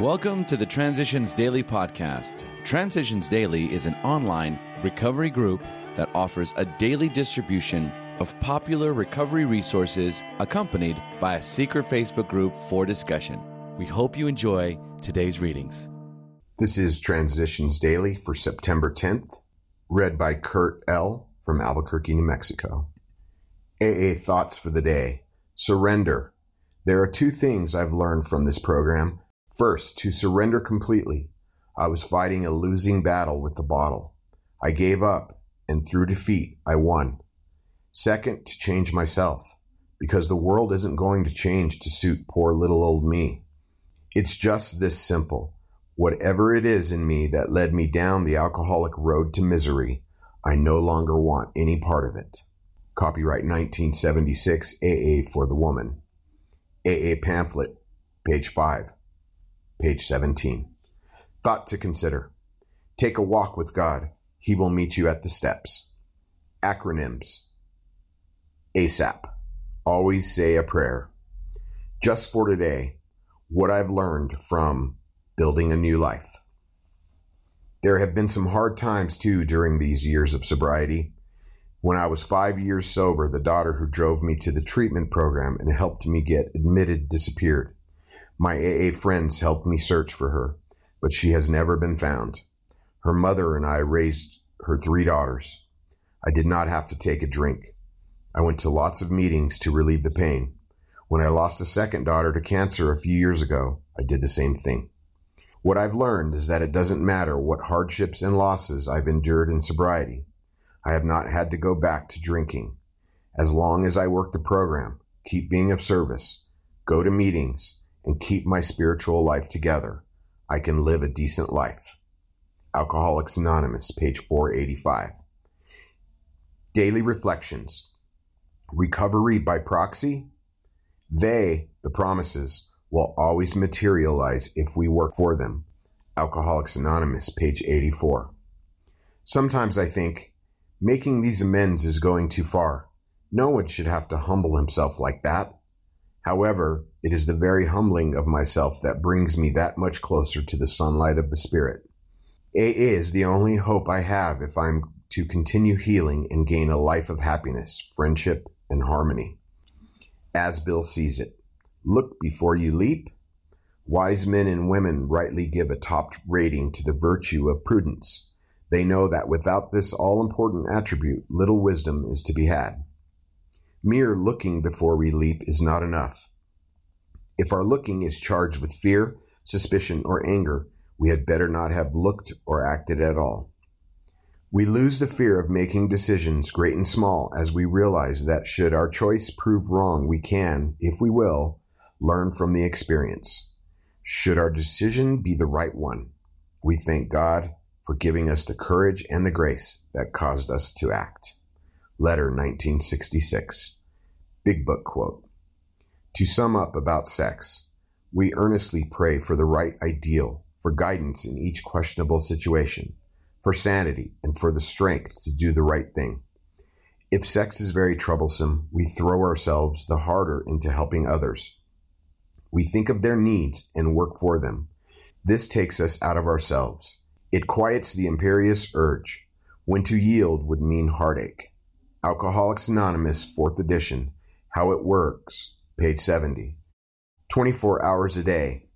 Welcome to the Transitions Daily podcast. Transitions Daily is an online recovery group that offers a daily distribution of popular recovery resources accompanied by a secret Facebook group for discussion. We hope you enjoy today's readings. This is Transitions Daily for September 10th, read by Kurt L. from Albuquerque, New Mexico. AA Thoughts for the Day. Surrender. There are two things I've learned from this program. First, to surrender completely. I was fighting a losing battle with the bottle. I gave up, and through defeat, I won. Second, to change myself, because the world isn't going to change to suit poor little old me. It's just this simple. Whatever it is in me that led me down the alcoholic road to misery, I no longer want any part of it. Copyright 1976 AA for the Woman. AA Pamphlet, page 5. Page 17. Thought to consider. Take a walk with God. He will meet you at the steps. Acronyms. ASAP. Always say a prayer. Just for today, what I've learned from building a new life. There have been some hard times, too, during these years of sobriety. When I was 5 years sober, the daughter who drove me to the treatment program and helped me get admitted disappeared. My AA friends helped me search for her, but she has never been found. Her mother and I raised her 3 daughters. I did not have to take a drink. I went to lots of meetings to relieve the pain. When I lost a second daughter to cancer a few years ago, I did the same thing. What I've learned is that it doesn't matter what hardships and losses I've endured in sobriety. I have not had to go back to drinking. As long as I work the program, keep being of service, go to meetings, and keep my spiritual life together, I can live a decent life. Alcoholics Anonymous, page 485. Daily Reflections. Recovery by proxy. The promises, will always materialize if we work for them. Alcoholics Anonymous, page 84. Sometimes I think, making these amends is going too far. No one should have to humble himself like that. However, it is the very humbling of myself that brings me that much closer to the sunlight of the Spirit. AA is the only hope I have if I'm to continue healing and gain a life of happiness, friendship, and harmony. As Bill sees it, look before you leap. Wise men and women rightly give a top rating to the virtue of prudence. They know that without this all-important attribute, little wisdom is to be had. Mere looking before we leap is not enough. If our looking is charged with fear, suspicion, or anger, we had better not have looked or acted at all. We lose the fear of making decisions, great and small, as we realize that should our choice prove wrong, we can, if we will, learn from the experience. Should our decision be the right one, we thank God for giving us the courage and the grace that caused us to act. Letter 1966. Big Book quote. To sum up about sex, we earnestly pray for the right ideal, for guidance in each questionable situation, for sanity, and for the strength to do the right thing. If sex is very troublesome, we throw ourselves the harder into helping others. We think of their needs and work for them. This takes us out of ourselves. It quiets the imperious urge. When to yield would mean heartache. Alcoholics Anonymous, 4th edition, How It Works, page 70. 24 hours a day,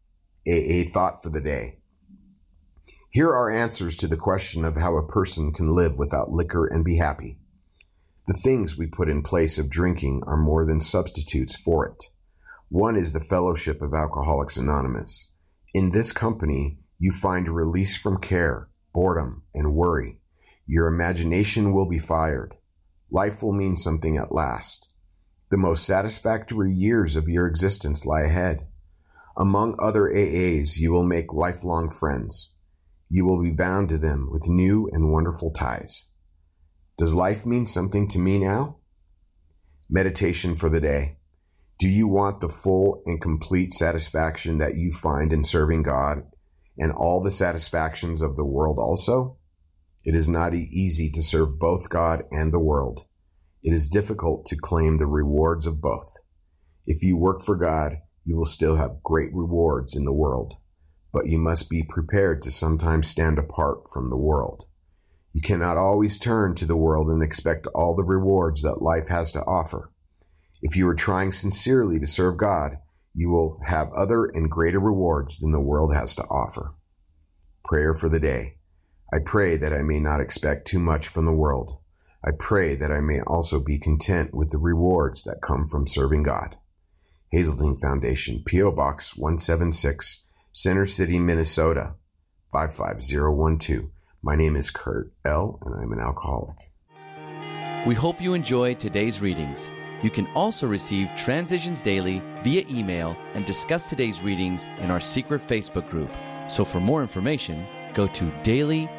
AA Thought for the Day. Here are answers to the question of how a person can live without liquor and be happy. The things we put in place of drinking are more than substitutes for it. One is the fellowship of Alcoholics Anonymous. In this company, you find release from care, boredom, and worry. Your imagination will be fired. Life will mean something at last. The most satisfactory years of your existence lie ahead. Among other AAs, you will make lifelong friends. You will be bound to them with new and wonderful ties. Does life mean something to me now? Meditation for the day. Do you want the full and complete satisfaction that you find in serving God and all the satisfactions of the world also? It is not easy to serve both God and the world. It is difficult to claim the rewards of both. If you work for God, you will still have great rewards in the world. but you must be prepared to sometimes stand apart from the world. You cannot always turn to the world and expect all the rewards that life has to offer. If you are trying sincerely to serve God, you will have other and greater rewards than the world has to offer. Prayer for the day. I pray that I may not expect too much from the world. I pray that I may also be content with the rewards that come from serving God. Hazelden Foundation, P.O. Box 176, Center City, Minnesota, 55012. My name is Kurt L., and I'm an alcoholic. We hope you enjoyed today's readings. You can also receive Transitions Daily via email and discuss today's readings in our secret Facebook group. So for more information, go to